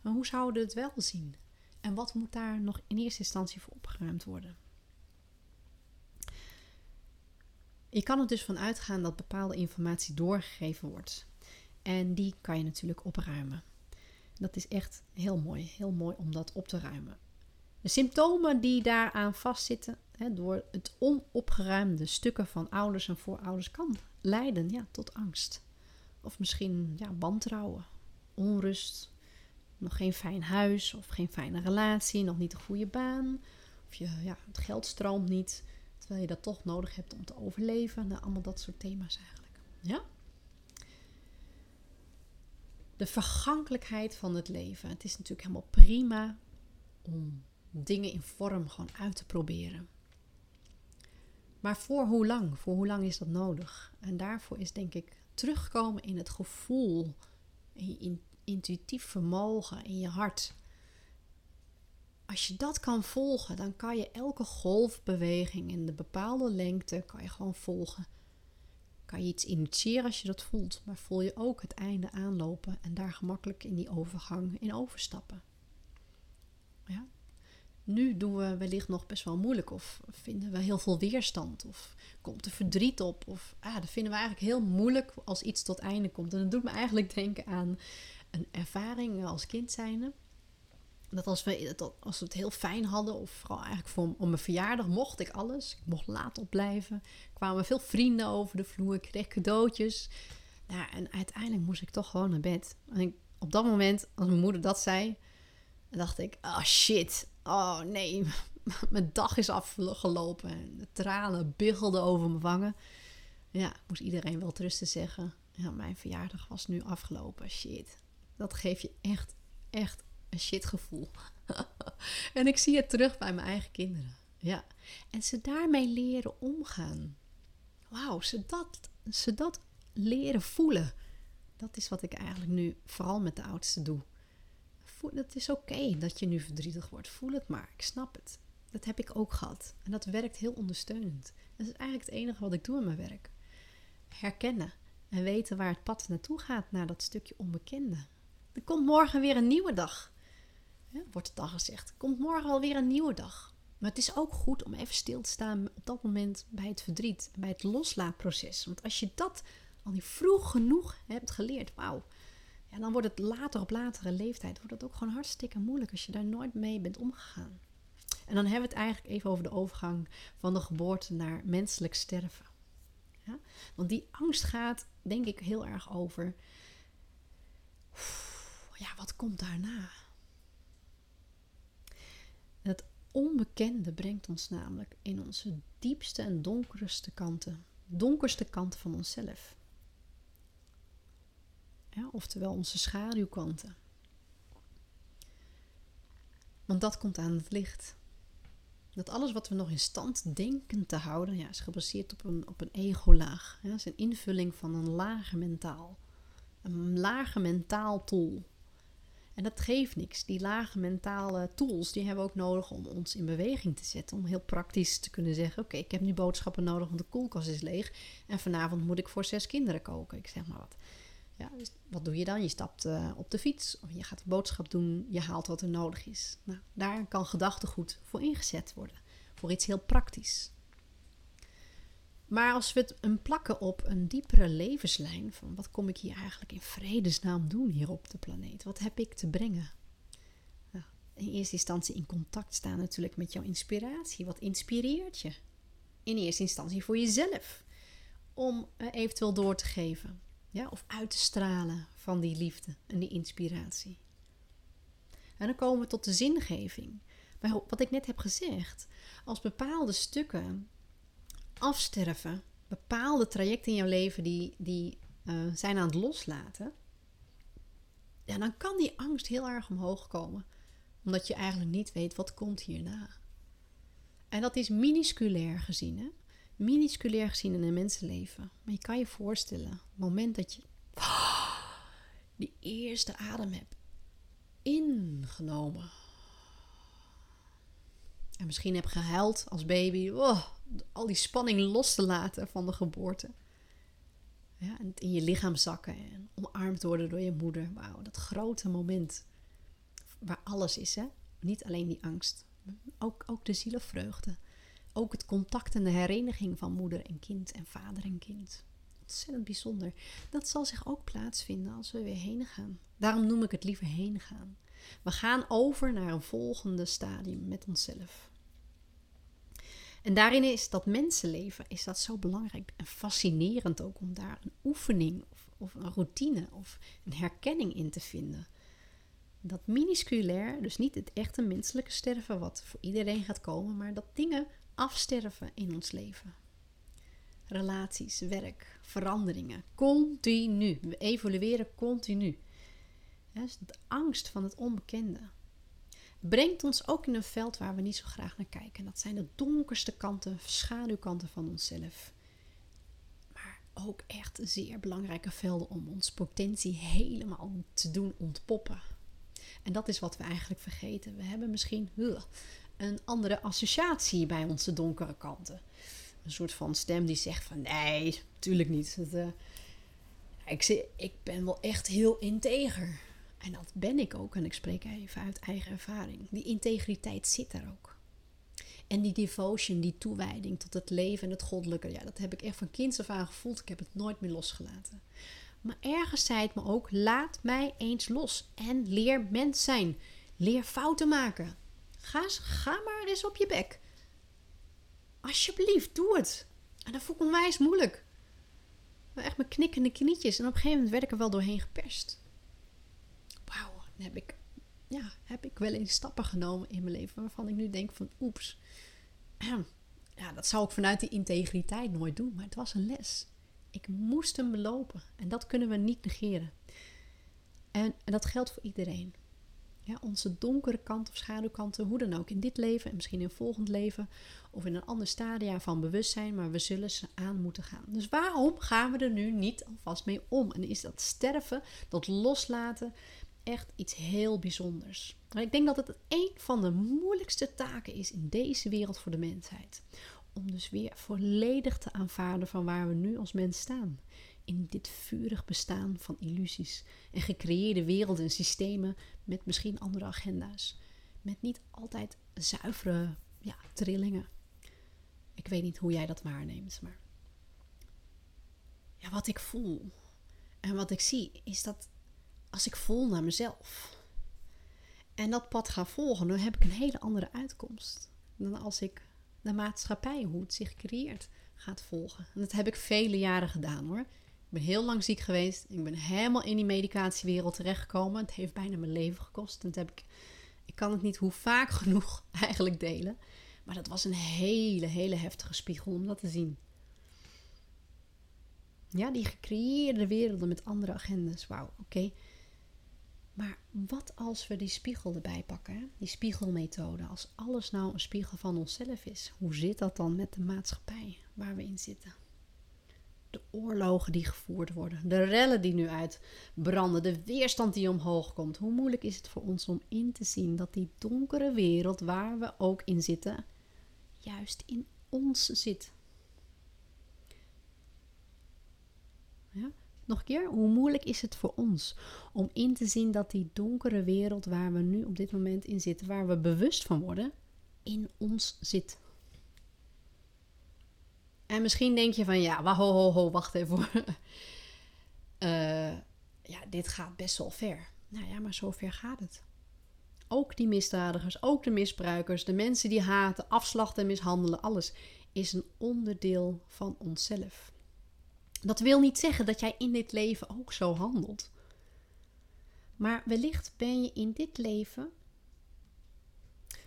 Maar hoe zouden we het wel zien? En wat moet daar nog in eerste instantie voor opgeruimd worden? Je kan er dus van uitgaan dat bepaalde informatie doorgegeven wordt. En die kan je natuurlijk opruimen. Dat is echt heel mooi. Heel mooi om dat op te ruimen. De symptomen die daaraan vastzitten, hè, door het onopgeruimde stukken van ouders en voorouders, kan leiden ja, tot angst. Of misschien ja, wantrouwen, onrust, nog geen fijn huis of geen fijne relatie, nog niet de goede baan. Of je, ja, het geld stroomt niet, terwijl je dat toch nodig hebt om te overleven. Nou, allemaal dat soort thema's eigenlijk. Ja? De vergankelijkheid van het leven. Het is natuurlijk helemaal prima om dingen in vorm gewoon uit te proberen. Maar voor hoe lang? Voor hoe lang is dat nodig? En daarvoor is denk ik terugkomen in het gevoel, in je in, intuïtief vermogen, in je hart. Als je dat kan volgen, dan kan je elke golfbeweging in de bepaalde lengte kan je gewoon volgen. Kan je iets initiëren als je dat voelt, maar voel je ook het einde aanlopen en daar gemakkelijk in die overgang in overstappen. Ja. Nu doen we wellicht nog best wel moeilijk of vinden we heel veel weerstand of komt er verdriet op. Of ah, dat vinden we eigenlijk heel moeilijk als iets tot einde komt. En dat doet me eigenlijk denken aan een ervaring als kind zijnde. Dat als we, dat als we het heel fijn hadden of vooral eigenlijk voor, om mijn verjaardag mocht ik alles. Ik mocht laat opblijven. Kwamen veel vrienden over de vloer. Ik kreeg cadeautjes. Nou, en uiteindelijk moest ik toch gewoon naar bed. En ik, op dat moment, als mijn moeder dat zei, dacht ik, oh shit, oh nee, mijn dag is afgelopen. De tranen biggelden over mijn wangen. Ja, moest iedereen wel trusten zeggen. Ja, mijn verjaardag was nu afgelopen, shit. Dat geeft je echt, echt een shitgevoel. En ik zie het terug bij mijn eigen kinderen. Ja, en ze daarmee leren omgaan. Wauw, ze dat, ze dat leren voelen. Dat is wat ik eigenlijk nu vooral met de oudste doe. Het is oké okay dat je nu verdrietig wordt. Voel het maar. Ik snap het. Dat heb ik ook gehad. En dat werkt heel ondersteunend. Dat is eigenlijk het enige wat ik doe in mijn werk. Herkennen. En weten waar het pad naartoe gaat. Naar dat stukje onbekende. Er komt morgen weer een nieuwe dag. Ja, wordt het dan gezegd. Er komt morgen alweer een nieuwe dag. Maar het is ook goed om even stil te staan. Op dat moment bij het verdriet. Bij het loslaatproces. Want als je dat al niet vroeg genoeg hebt geleerd. Wauw. En dan wordt het later op latere leeftijd wordt het ook gewoon hartstikke moeilijk als je daar nooit mee bent omgegaan. En dan hebben we het eigenlijk even over de overgang van de geboorte naar menselijk sterven. Ja? Want die angst gaat, denk ik, heel erg over... Oef, ja, wat komt daarna? Het onbekende brengt ons namelijk in onze diepste en donkerste kanten. Donkerste kant van onszelf. Ja, oftewel onze schaduwkanten. Want dat komt aan het licht. Dat alles wat we nog in stand denken te houden... Ja, is gebaseerd op een, op een ego-laag. Ja, is een invulling van een lager mentaal. Een lage mentaal tool. En dat geeft niks. Die lage mentale tools die hebben we ook nodig om ons in beweging te zetten. Om heel praktisch te kunnen zeggen... Oké, okay, ik heb nu boodschappen nodig, want de koelkast is leeg. En vanavond moet ik voor zes kinderen koken. Ik zeg maar wat. Ja, dus wat doe je dan? Je stapt uh, op de fiets. Of je gaat een boodschap doen. Je haalt wat er nodig is. Nou, daar kan gedachtegoed voor ingezet worden. Voor iets heel praktisch. Maar als we het een plakken op een diepere levenslijn... van wat kom ik hier eigenlijk in vredesnaam doen hier op de planeet? Wat heb ik te brengen? Nou, in eerste instantie in contact staan natuurlijk met jouw inspiratie. Wat inspireert je? In eerste instantie voor jezelf. Om uh, eventueel door te geven... Ja, of uit te stralen van die liefde en die inspiratie. En dan komen we tot de zingeving. Maar wat ik net heb gezegd. Als bepaalde stukken afsterven. Bepaalde trajecten in jouw leven die, die uh, zijn aan het loslaten. Ja, dan kan die angst heel erg omhoog komen. Omdat je eigenlijk niet weet wat komt hierna. En dat is minusculair gezien, hè. Minusculair gezien in een mensenleven. Maar je kan je voorstellen, het moment dat je die eerste adem hebt ingenomen. En misschien heb gehuild als baby. Oh, al die spanning los te laten van de geboorte. Ja, en het in je lichaam zakken en omarmd worden door je moeder. Wauw, dat grote moment waar alles is. Hè? Niet alleen die angst. Ook, ook de zielevreugde. Ook het contact en de hereniging van moeder en kind en vader en kind. Ontzettend bijzonder. Dat zal zich ook plaatsvinden als we weer heen gaan. Daarom noem ik het liever heen gaan. We gaan over naar een volgende stadium met onszelf. En daarin is dat mensenleven is dat zo belangrijk en fascinerend ook om daar een oefening of, of een routine of een herkenning in te vinden. Dat minusculair, dus niet het echte menselijke sterven wat voor iedereen gaat komen, maar dat dingen... afsterven in ons leven. Relaties, werk, veranderingen. Continu. We evolueren continu. Ja, dus de angst van het onbekende. Brengt ons ook in een veld waar we niet zo graag naar kijken. Dat zijn de donkerste kanten, schaduwkanten van onszelf. Maar ook echt zeer belangrijke velden om ons potentie helemaal te doen ontpoppen. En dat is wat we eigenlijk vergeten. We hebben misschien... een andere associatie bij onze donkere kanten. Een soort van stem die zegt van... nee, natuurlijk niet. Dat, uh, ik, zie, ik ben wel echt heel integer. En dat ben ik ook. En ik spreek even uit eigen ervaring. Die integriteit zit daar ook. En die devotion, die toewijding tot het leven en het goddelijke... ja, dat heb ik echt van kinds af aan gevoeld. Ik heb het nooit meer losgelaten. Maar ergens zei het me ook... laat mij eens los. En leer mens zijn. Leer fouten maken. Ga, ga maar eens op je bek. Alsjeblieft, doe het. En dat vond ik onwijs moeilijk. Maar echt mijn knikkende knietjes. En op een gegeven moment werd ik er wel doorheen geperst. Wauw, dan heb ik, ja, heb ik wel eens stappen genomen in mijn leven. Waarvan ik nu denk van oeps. Ja, dat zou ik vanuit die integriteit nooit doen. Maar het was een les. Ik moest hem belopen. En dat kunnen we niet negeren. En, en dat geldt voor iedereen. Ja, onze donkere kant of schaduwkanten, hoe dan ook in dit leven en misschien in een volgend leven of in een ander stadia van bewustzijn, maar we zullen ze aan moeten gaan. Dus waarom gaan we er nu niet alvast mee om? En is dat sterven, dat loslaten, echt iets heel bijzonders? Maar ik denk dat het een van de moeilijkste taken is in deze wereld voor de mensheid. Om dus weer volledig te aanvaarden van waar we nu als mens staan. In dit vurig bestaan van illusies en gecreëerde werelden en systemen met misschien andere agenda's. Met niet altijd zuivere ja, trillingen. Ik weet niet hoe jij dat waarneemt, maar... Ja, wat ik voel en wat ik zie is dat als ik vol naar mezelf en dat pad ga volgen, dan heb ik een hele andere uitkomst dan als ik de maatschappij, hoe het zich creëert, gaat volgen. En dat heb ik vele jaren gedaan hoor. Ik ben heel lang ziek geweest. Ik ben helemaal in die medicatiewereld terechtgekomen. Het heeft bijna mijn leven gekost. En dat heb ik, ik kan het niet hoe vaak genoeg eigenlijk delen. Maar dat was een hele, hele heftige spiegel om dat te zien. Ja, die gecreëerde werelden met andere agendas. Wauw, oké. Okay. Maar wat als we die spiegel erbij pakken? Hè? Die spiegelmethode. Als alles nou een spiegel van onszelf is. Hoe zit dat dan met de maatschappij waar we in zitten? De oorlogen die gevoerd worden. De rellen die nu uitbranden. De weerstand die omhoog komt. Hoe moeilijk is het voor ons om in te zien dat die donkere wereld waar we ook in zitten, juist in ons zit. Ja? Nog een keer. Hoe moeilijk is het voor ons om in te zien dat die donkere wereld waar we nu op dit moment in zitten, waar we bewust van worden, in ons zit. En misschien denk je van, ja, ho, ho, ho, wacht even hoor. uh, ja, dit gaat best wel ver. Nou ja, maar zo ver gaat het. Ook die misdadigers, ook de misbruikers, de mensen die haten, afslachten en mishandelen, alles is een onderdeel van onszelf. Dat wil niet zeggen dat jij in dit leven ook zo handelt. Maar wellicht ben je in dit leven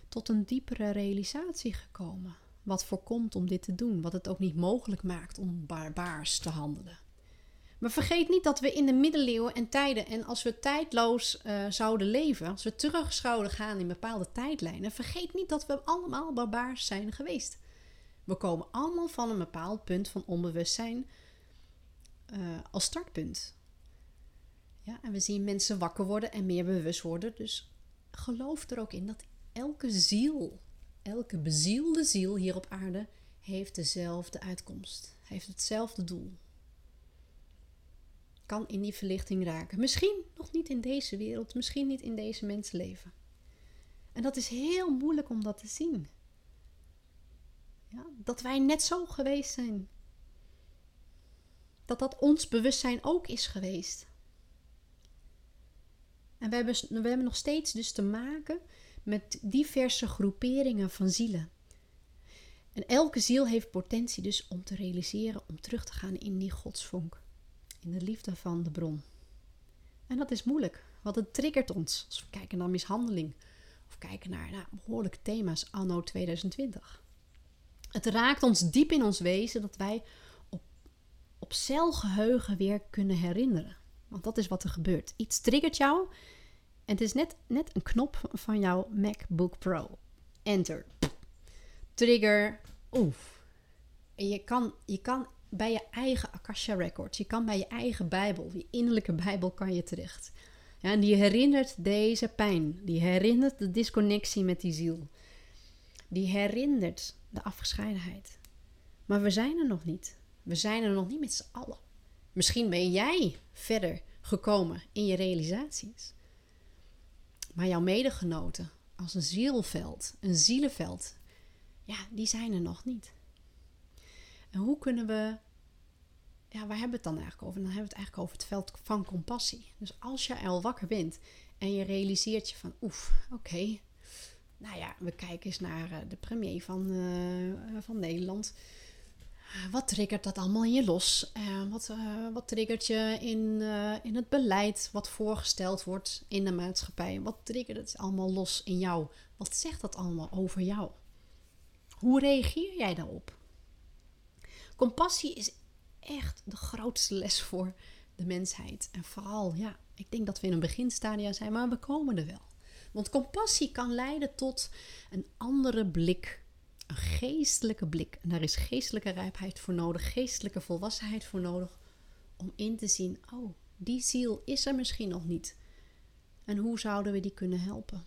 tot een diepere realisatie gekomen. Wat voorkomt om dit te doen. Wat het ook niet mogelijk maakt om barbaars te handelen. Maar vergeet niet dat we in de middeleeuwen en tijden. En als we tijdloos uh, zouden leven. Als we terug zouden gaan in bepaalde tijdlijnen. Vergeet niet dat we allemaal barbaars zijn geweest. We komen allemaal van een bepaald punt van onbewustzijn. Uh, als startpunt. Ja, en we zien mensen wakker worden en meer bewust worden. Dus geloof er ook in dat elke ziel, elke bezielde ziel hier op aarde heeft dezelfde uitkomst. Heeft hetzelfde doel. Kan in die verlichting raken. Misschien nog niet in deze wereld. Misschien niet in deze mensenleven. En dat is heel moeilijk om dat te zien. Ja, dat wij net zo geweest zijn. Dat dat ons bewustzijn ook is geweest. En we hebben, we hebben nog steeds dus te maken met diverse groeperingen van zielen. En elke ziel heeft potentie dus om te realiseren, om terug te gaan in die godsvonk. In de liefde van de bron. En dat is moeilijk, want het triggert ons. Als we kijken naar mishandeling. Of kijken naar nou, behoorlijke thema's anno tweeduizend twintig. Het raakt ons diep in ons wezen dat wij op celgeheugen weer kunnen herinneren. Want dat is wat er gebeurt. Iets triggert jou. En het is net, net een knop van jouw MacBook Pro. Enter. Trigger. Oef. En je kan, je kan bij je eigen Akasha Records. Je kan bij je eigen Bijbel. Je innerlijke Bijbel kan je terecht. Ja, en die herinnert deze pijn. Die herinnert de disconnectie met die ziel. Die herinnert de afgescheidenheid. Maar we zijn er nog niet. We zijn er nog niet met z'n allen. Misschien ben jij verder gekomen in je realisaties. Maar jouw medegenoten als een zielveld, een zielenveld, ja, die zijn er nog niet. En hoe kunnen we, ja, waar hebben we het dan eigenlijk over? Dan hebben we het eigenlijk over het veld van compassie. Dus als je al wakker bent en je realiseert je van, oef, oké. Okay, nou ja, we kijken eens naar de premier van, uh, van Nederland. Wat triggert dat allemaal in je los? Uh, wat, uh, wat triggert je in, uh, in het beleid wat voorgesteld wordt in de maatschappij? Wat triggert het allemaal los in jou? Wat zegt dat allemaal over jou? Hoe reageer jij daarop? Compassie is echt de grootste les voor de mensheid. En vooral, ja, ik denk dat we in een beginstadia zijn, maar we komen er wel. Want compassie kan leiden tot een andere blik. Een geestelijke blik. En daar is geestelijke rijpheid voor nodig. Geestelijke volwassenheid voor nodig. Om in te zien. Oh, die ziel is er misschien nog niet. En hoe zouden we die kunnen helpen?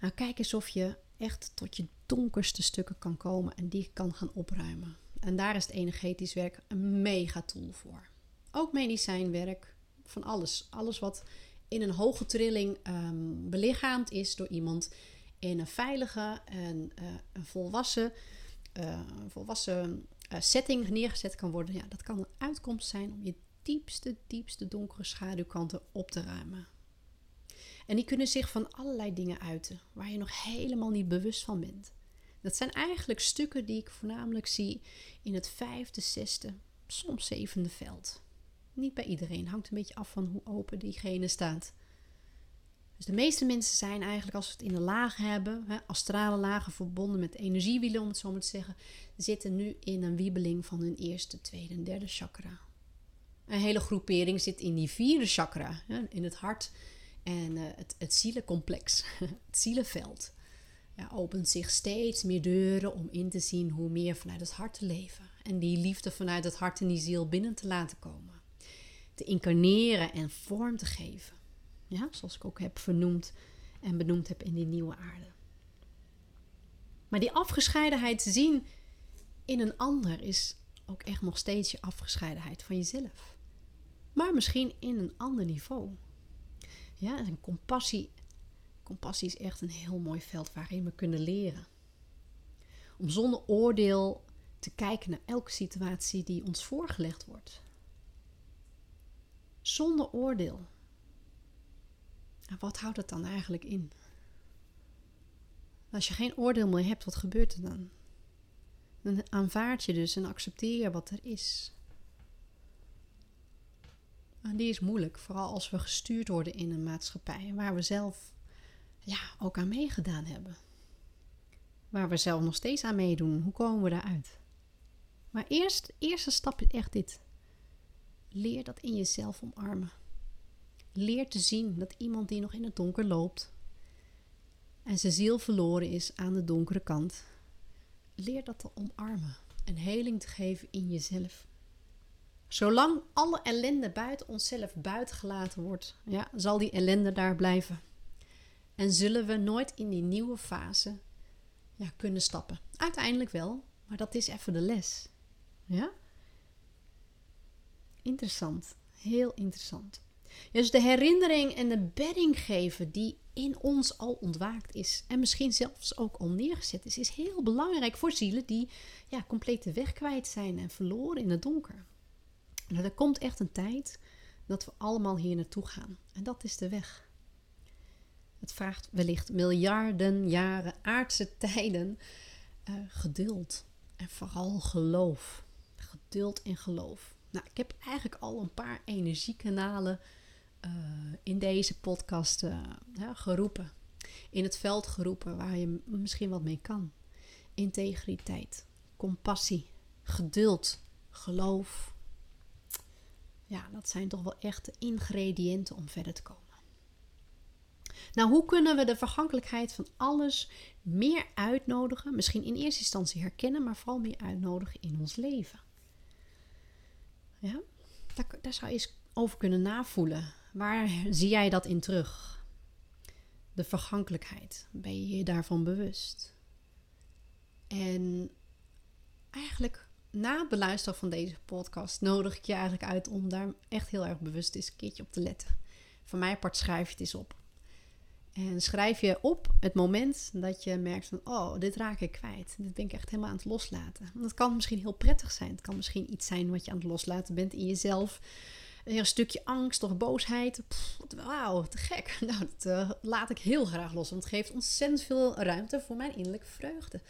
Nou, kijk eens of je echt tot je donkerste stukken kan komen. En die kan gaan opruimen. En daar is het energetisch werk een mega tool voor. Ook medicijnwerk. Van alles. Alles wat in een hoge trilling um, belichaamd is door iemand. In een veilige en uh, een volwassen, uh, volwassen setting neergezet kan worden. Ja, dat kan een uitkomst zijn om je diepste, diepste donkere schaduwkanten op te ruimen. En die kunnen zich van allerlei dingen uiten waar je nog helemaal niet bewust van bent. Dat zijn eigenlijk stukken die ik voornamelijk zie in het vijfde, zesde, soms zevende veld. Niet bij iedereen, hangt een beetje af van hoe open diegene staat. Dus de meeste mensen zijn eigenlijk, als we het in de lagen hebben, hè, astrale lagen verbonden met energiewielen, om het zo maar te zeggen, zitten nu in een wiebeling van hun eerste, tweede en derde chakra. Een hele groepering zit in die vierde chakra, hè, in het hart en uh, het, het zielencomplex, het zielenveld. Ja, opent zich steeds meer deuren om in te zien hoe meer vanuit het hart te leven. En die liefde vanuit het hart en die ziel binnen te laten komen. Te incarneren en vorm te geven. Ja, zoals ik ook heb vernoemd en benoemd heb in die nieuwe aarde. Maar die afgescheidenheid zien in een ander is ook echt nog steeds je afgescheidenheid van jezelf. Maar misschien in een ander niveau. Ja, en compassie. Compassie is echt een heel mooi veld waarin we kunnen leren. Om zonder oordeel te kijken naar elke situatie die ons voorgelegd wordt. Zonder oordeel. En wat houdt dat dan eigenlijk in? Als je geen oordeel meer hebt, wat gebeurt er dan? Dan aanvaard je dus en accepteer je wat er is. En die is moeilijk, vooral als we gestuurd worden in een maatschappij waar we zelf ja, ook aan meegedaan hebben. Waar we zelf nog steeds aan meedoen. Hoe komen we daaruit? Maar eerst, de eerste stap is echt dit. Leer dat in jezelf omarmen. Leer te zien dat iemand die nog in het donker loopt en zijn ziel verloren is aan de donkere kant. Leer dat te omarmen en heling te geven in jezelf. Zolang alle ellende buiten onszelf buitengelaten wordt, ja, zal die ellende daar blijven. En zullen we nooit in die nieuwe fase ja, kunnen stappen. Uiteindelijk wel, maar dat is even de les. Ja? Interessant, heel interessant. Dus de herinnering en de bedding geven die in ons al ontwaakt is. En misschien zelfs ook al neergezet is. Is heel belangrijk voor zielen die ja, compleet de weg kwijt zijn en verloren in het donker. En er komt echt een tijd dat we allemaal hier naartoe gaan. En dat is de weg. Het vraagt wellicht miljarden jaren aardse tijden uh, geduld en vooral geloof. Geduld en geloof. Nou, ik heb eigenlijk al een paar energiekanalen uh, in deze podcast uh, ja, geroepen. In het veld geroepen waar je misschien wat mee kan. Integriteit, compassie, geduld, geloof. Ja, dat zijn toch wel echt de ingrediënten om verder te komen. Nou, hoe kunnen we de vergankelijkheid van alles meer uitnodigen? Misschien in eerste instantie herkennen, maar vooral meer uitnodigen in ons leven. Ja, daar, daar zou je eens over kunnen navoelen. Waar zie jij dat in terug? De vergankelijkheid. Ben je je daarvan bewust? En eigenlijk na het beluisteren van deze podcast nodig ik je eigenlijk uit om daar echt heel erg bewust eens een keertje op te letten. Van mijn part schrijf je het eens op. En schrijf je op het moment dat je merkt van, oh, dit raak ik kwijt. Dit ben ik echt helemaal aan het loslaten. Dat kan misschien heel prettig zijn. Het kan misschien iets zijn wat je aan het loslaten bent in jezelf. Een stukje angst of boosheid. Wauw, te gek. Nou, dat uh, laat ik heel graag los. Want het geeft ontzettend veel ruimte voor mijn innerlijke vreugde.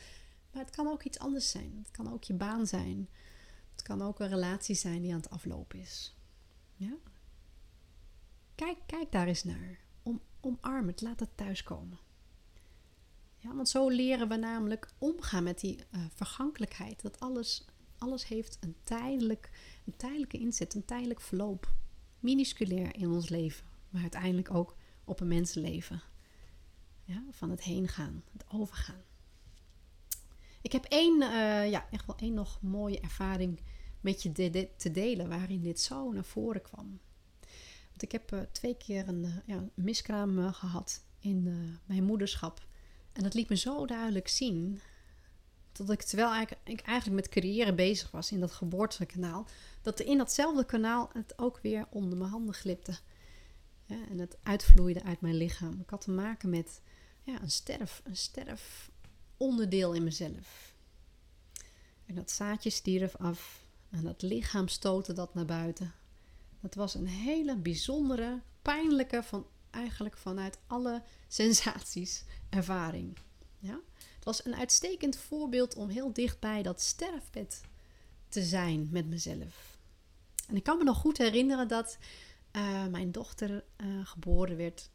Maar het kan ook iets anders zijn. Het kan ook je baan zijn. Het kan ook een relatie zijn die aan het aflopen is. Ja? Kijk, kijk daar eens naar. Omarm het, laat het thuiskomen. Ja, want zo leren we namelijk omgaan met die uh, vergankelijkheid. Dat alles, alles heeft een, tijdelijk, een tijdelijke inzet, een tijdelijk verloop. Minusculair in ons leven, maar uiteindelijk ook op een mensenleven. Ja, van het heen gaan, het overgaan. Ik heb één, uh, ja, echt wel één nog mooie ervaring met je de- de- te delen waarin dit zo naar voren kwam. Want ik heb uh, twee keer een ja, miskraam uh, gehad in uh, mijn moederschap. En dat liet me zo duidelijk zien. Dat ik terwijl eigenlijk, ik eigenlijk met carrière bezig was in dat geboortekanaal. Dat in datzelfde kanaal het ook weer onder mijn handen glipte. Ja, en het uitvloeide uit mijn lichaam. Ik had te maken met ja, een sterf, een sterf onderdeel in mezelf. En dat zaadje stierf af. En dat lichaam stootte dat naar buiten. Het was een hele bijzondere, pijnlijke, van, eigenlijk vanuit alle sensaties, ervaring. Ja? Het was een uitstekend voorbeeld om heel dicht bij dat sterfbed te zijn met mezelf. En ik kan me nog goed herinneren dat uh, mijn dochter uh, geboren werd.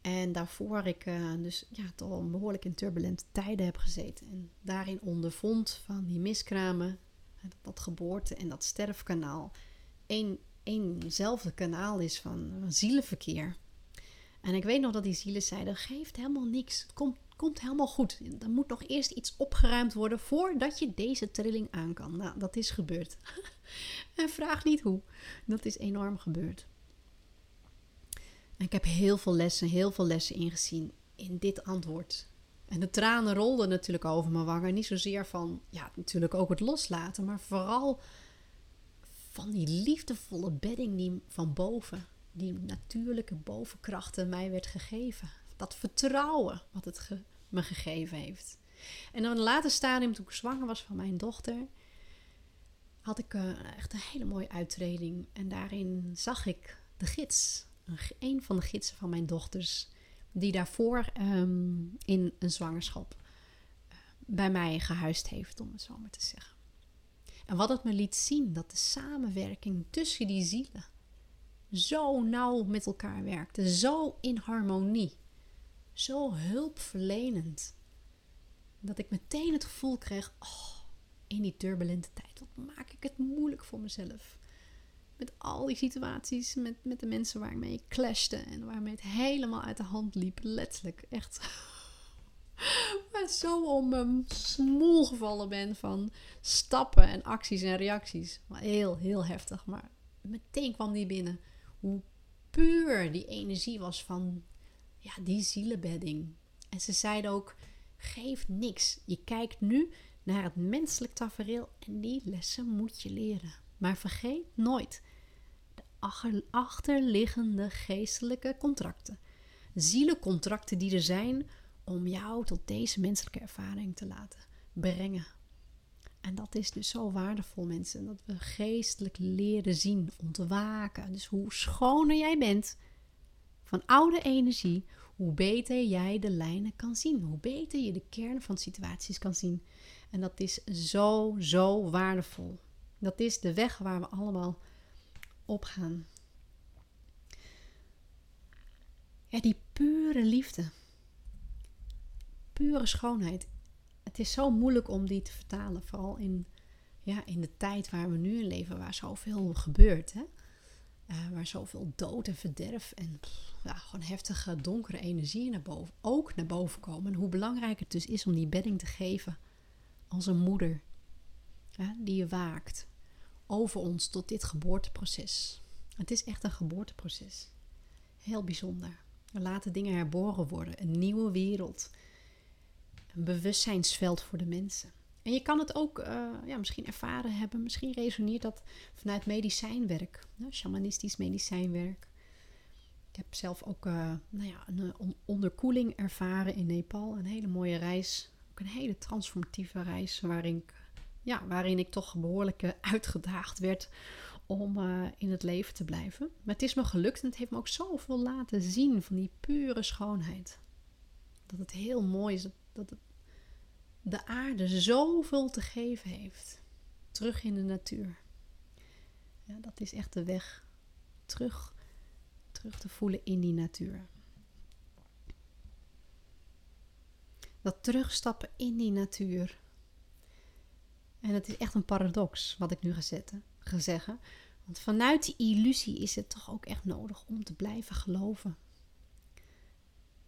En daarvoor ik uh, dus ja, toch al behoorlijk in turbulente tijden heb gezeten. En daarin ondervond van die miskramen, dat geboorte en dat sterfkanaal, één éénzelfde kanaal is van, van zielenverkeer. En ik weet nog dat die zielen zeiden, geeft helemaal niks. Het komt, komt helemaal goed. Er moet nog eerst iets opgeruimd worden voordat je deze trilling aan kan. Nou, dat is gebeurd. En vraag niet hoe. Dat is enorm gebeurd. En ik heb heel veel lessen, heel veel lessen ingezien in dit antwoord. En de tranen rolden natuurlijk over mijn wangen. Niet zozeer van, ja, natuurlijk ook het loslaten, maar vooral van die liefdevolle bedding die van boven, die natuurlijke bovenkrachten mij werd gegeven. Dat vertrouwen wat het ge, me gegeven heeft. En dan in een later stadium, toen ik zwanger was van mijn dochter, had ik uh, echt een hele mooie uittreding. En daarin zag ik de gids, een van de gidsen van mijn dochters, die daarvoor um, in een zwangerschap uh, bij mij gehuisd heeft, om het zo maar te zeggen. En wat het me liet zien, dat de samenwerking tussen die zielen zo nauw met elkaar werkte. Zo in harmonie. Zo hulpverlenend. Dat ik meteen het gevoel kreeg, oh, in die turbulente tijd, wat maak ik het moeilijk voor mezelf. Met al die situaties, met, met de mensen waarmee ik clashte en waarmee het helemaal uit de hand liep. Letterlijk, echt. Maar zo om mijn smoel gevallen ben van stappen en acties en reacties. Heel, heel heftig. Maar meteen kwam die binnen. Hoe puur die energie was van ja, die zielenbedding. En ze zeiden ook, geef niks. Je kijkt nu naar het menselijk tafereel en die lessen moet je leren. Maar vergeet nooit de achterliggende geestelijke contracten. Zielencontracten die er zijn om jou tot deze menselijke ervaring te laten brengen. En dat is dus zo waardevol, mensen. Dat we geestelijk leren zien, ontwaken. Dus hoe schoner jij bent van oude energie, hoe beter jij de lijnen kan zien. Hoe beter je de kern van situaties kan zien. En dat is zo, zo waardevol. Dat is de weg waar we allemaal op gaan. Ja, die pure liefde. Pure schoonheid. Het is zo moeilijk om die te vertalen. Vooral in, ja, in de tijd waar we nu in leven. Waar zoveel gebeurt. Hè? Uh, waar zoveel dood en verderf. En pff, ja, gewoon heftige donkere energieën naar boven, ook naar boven komen. En hoe belangrijk het dus is om die bedding te geven. Als een moeder. Ja, die je waakt. Over ons tot dit geboorteproces. Het is echt een geboorteproces. Heel bijzonder. We laten dingen herboren worden. Een nieuwe wereld. Een bewustzijnsveld voor de mensen. En je kan het ook uh, ja, misschien ervaren hebben. Misschien resoneert dat vanuit medicijnwerk. Nou, shamanistisch medicijnwerk. Ik heb zelf ook uh, nou ja, een onderkoeling ervaren in Nepal. Een hele mooie reis. Ook een hele transformatieve reis. Waarin ik, ja, waarin ik toch behoorlijk uh, uitgedaagd werd om uh, in het leven te blijven. Maar het is me gelukt en het heeft me ook zoveel laten zien van die pure schoonheid. Dat het heel mooi is. Dat de aarde zoveel te geven heeft. Terug in de natuur. Ja, dat is echt de weg. Terug, terug te voelen in die natuur. Dat terugstappen in die natuur. En het is echt een paradox wat ik nu ga, zetten, ga zeggen. Want vanuit die illusie is het toch ook echt nodig om te blijven geloven.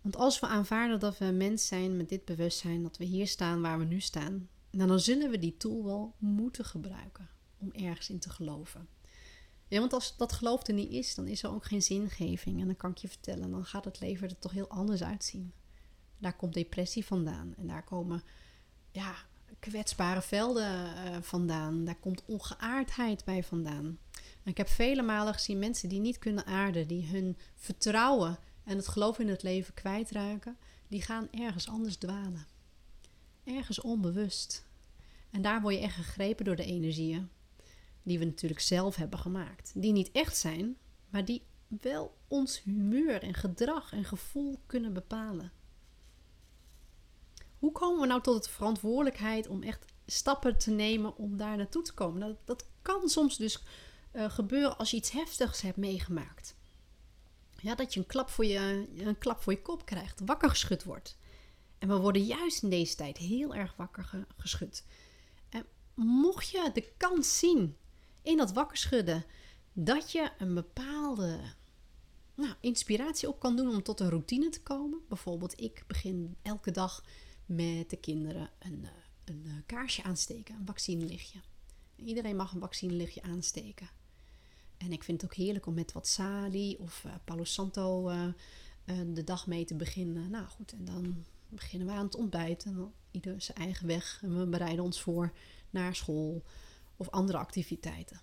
Want als we aanvaarden dat we een mens zijn met dit bewustzijn, dat we hier staan waar we nu staan, nou dan zullen we die tool wel moeten gebruiken om ergens in te geloven. Ja, want als dat geloof er niet is, dan is er ook geen zingeving. En dan kan ik je vertellen, dan gaat het leven er toch heel anders uitzien. Daar komt depressie vandaan. En daar komen ja, kwetsbare velden uh, vandaan. Daar komt ongeaardheid bij vandaan. En ik heb vele malen gezien mensen die niet kunnen aarden, die hun vertrouwen en het geloof in het leven kwijtraken, die gaan ergens anders dwalen. Ergens onbewust. En daar word je echt gegrepen door de energieën. die we natuurlijk zelf hebben gemaakt. Die niet echt zijn, maar die wel ons humeur en gedrag en gevoel kunnen bepalen. Hoe komen we nou tot de verantwoordelijkheid om echt stappen te nemen om daar naartoe te komen? Dat, dat kan soms dus uh, gebeuren als je iets heftigs hebt meegemaakt. Ja, dat je een klap voor je, een klap voor je kop krijgt, wakker geschud wordt. En we worden juist in deze tijd heel erg wakker ge, geschud. En mocht je de kans zien in dat wakker schudden dat je een bepaalde nou, inspiratie op kan doen om tot een routine te komen. Bijvoorbeeld, ik begin elke dag met de kinderen een, een kaarsje aansteken, een vaccinelichtje. Iedereen mag een vaccinelichtje aansteken. En ik vind het ook heerlijk om met wat salie of uh, Palo Santo uh, uh, de dag mee te beginnen. Nou goed, en dan beginnen we aan het ontbijt. En dan ieder zijn eigen weg. En we bereiden ons voor naar school of andere activiteiten.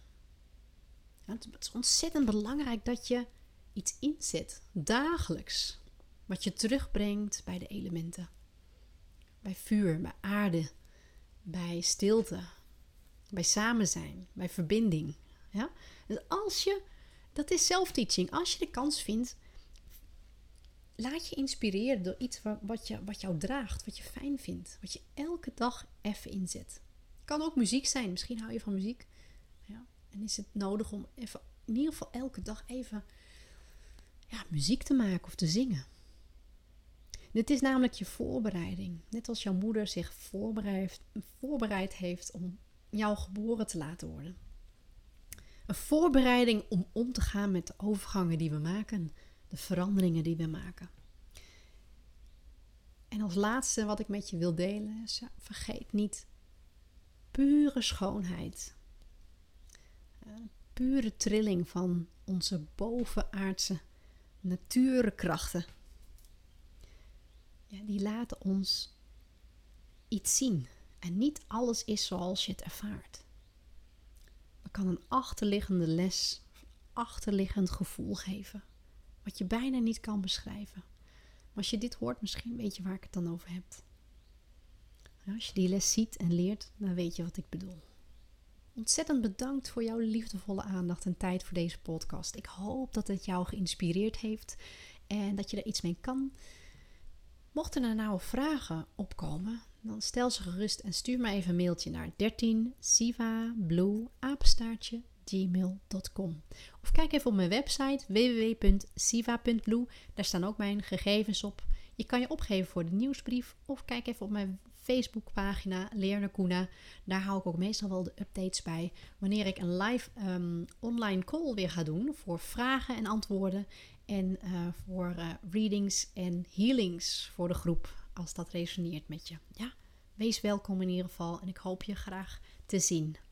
Ja, het is ontzettend belangrijk dat je iets inzet. Dagelijks. Wat je terugbrengt bij de elementen. Bij vuur, bij aarde, bij stilte, bij samen zijn, bij verbinding. Ja? Dus als je, dat is self-teaching. Als je de kans vindt, laat je inspireren door iets wat, wat, je, wat jou draagt, wat je fijn vindt. Wat je elke dag even inzet. Het kan ook muziek zijn. Misschien hou je van muziek. Ja? En is het nodig om even, in ieder geval elke dag even ja, muziek te maken of te zingen. Dit is namelijk je voorbereiding. Net als jouw moeder zich voorbereid, voorbereid heeft om jou geboren te laten worden. Een voorbereiding om om te gaan met de overgangen die we maken. De veranderingen die we maken. En als laatste wat ik met je wil delen is, vergeet niet pure schoonheid. Pure trilling van onze bovenaardse natuurkrachten. Ja, die laten ons iets zien. En niet alles is zoals je het ervaart. Er kan een achterliggende les, een achterliggend gevoel geven. Wat je bijna niet kan beschrijven. Maar als je dit hoort, misschien weet je waar ik het dan over heb. En als je die les ziet en leert, dan weet je wat ik bedoel. Ontzettend bedankt voor jouw liefdevolle aandacht en tijd voor deze podcast. Ik hoop dat het jou geïnspireerd heeft en dat je er iets mee kan. Mochten er nou vragen opkomen, dan stel ze gerust en stuur mij even een mailtje naar dertien siva blue apenstaartje gmail punt com. Of kijk even op mijn website w w w punt siva punt blue. Daar staan ook mijn gegevens op. Je kan je opgeven voor de nieuwsbrief of kijk even op mijn Facebookpagina Leonor Kuna. Daar hou ik ook meestal wel de updates bij wanneer ik een live um, online call weer ga doen voor vragen en antwoorden. En uh, voor uh, readings en healings voor de groep. Als dat resoneert met je. Ja, wees welkom in ieder geval. En ik hoop je graag te zien.